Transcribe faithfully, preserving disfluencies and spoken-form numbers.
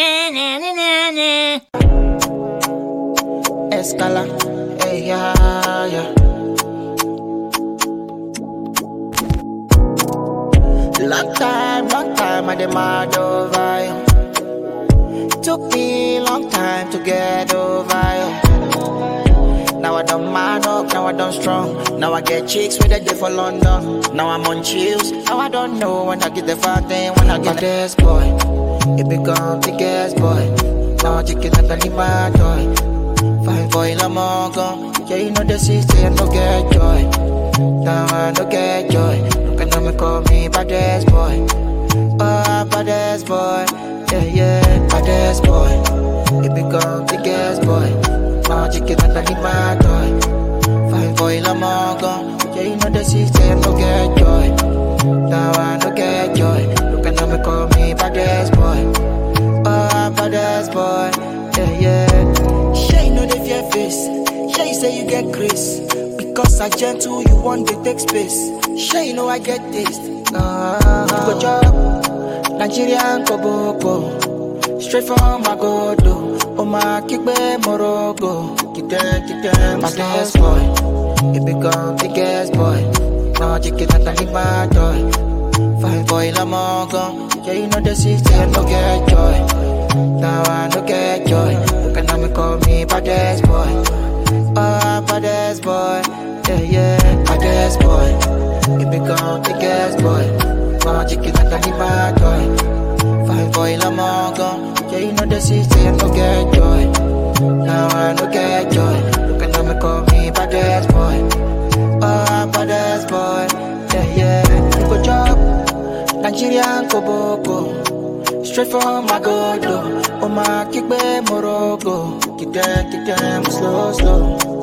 na na na na na. Escala, hey ya ya. Long time, long time, I dem mad over you. Took me long time to get over you. Now I done mad up, now I done strong. Now I get chicks with a day for London. Now I'm on chills, now I don't know when I get the fat thing, when I get the this boy. It become the guest boy. Now chicken at the my toy. Fine boy, I'm all gone. Yeah, you know the city, I don't get joy. Now I don't get joy. Look at me, call me baddest boy. Oh, baddest boy. Yeah, yeah, baddest boy. It become the guest boy. Now chicken and I need my toy. Fine boy, I'm all gone. Yeah, you know the system, no get joy. Now I no get joy. Look at me, call me baddest boy. Oh, baddest boy. Yeah, yeah. Sure you know the fear face. Sure you say you get grace. Because I gentle, you want to take space. Sure you know I get taste. Now go job Nigerian koboko. Straight from Magodo. Oma kikbe morogo, kiten kiten. Baddest boy, it become the guest boy. Now chicken and I need my toy. Fine boy, I'm all gone. Yeah, you know the system, no get joy. Now I no get joy. Look at me, call me baddest boy. Oh, baddest boy, yeah yeah. Baddest boy, it become the guest boy. Now chicken and I need my toy. Fine boy, I'm all gone. Yeah, you know the system, no get joy. Now I no get joy. Look at me, call me baddest boy. Oh, I'm baddest boy. Yeah, yeah. Good job, Nigerian koboko. Straight from Magodo. Oma kikbe morogo. Kiten, kiten, slow, slow.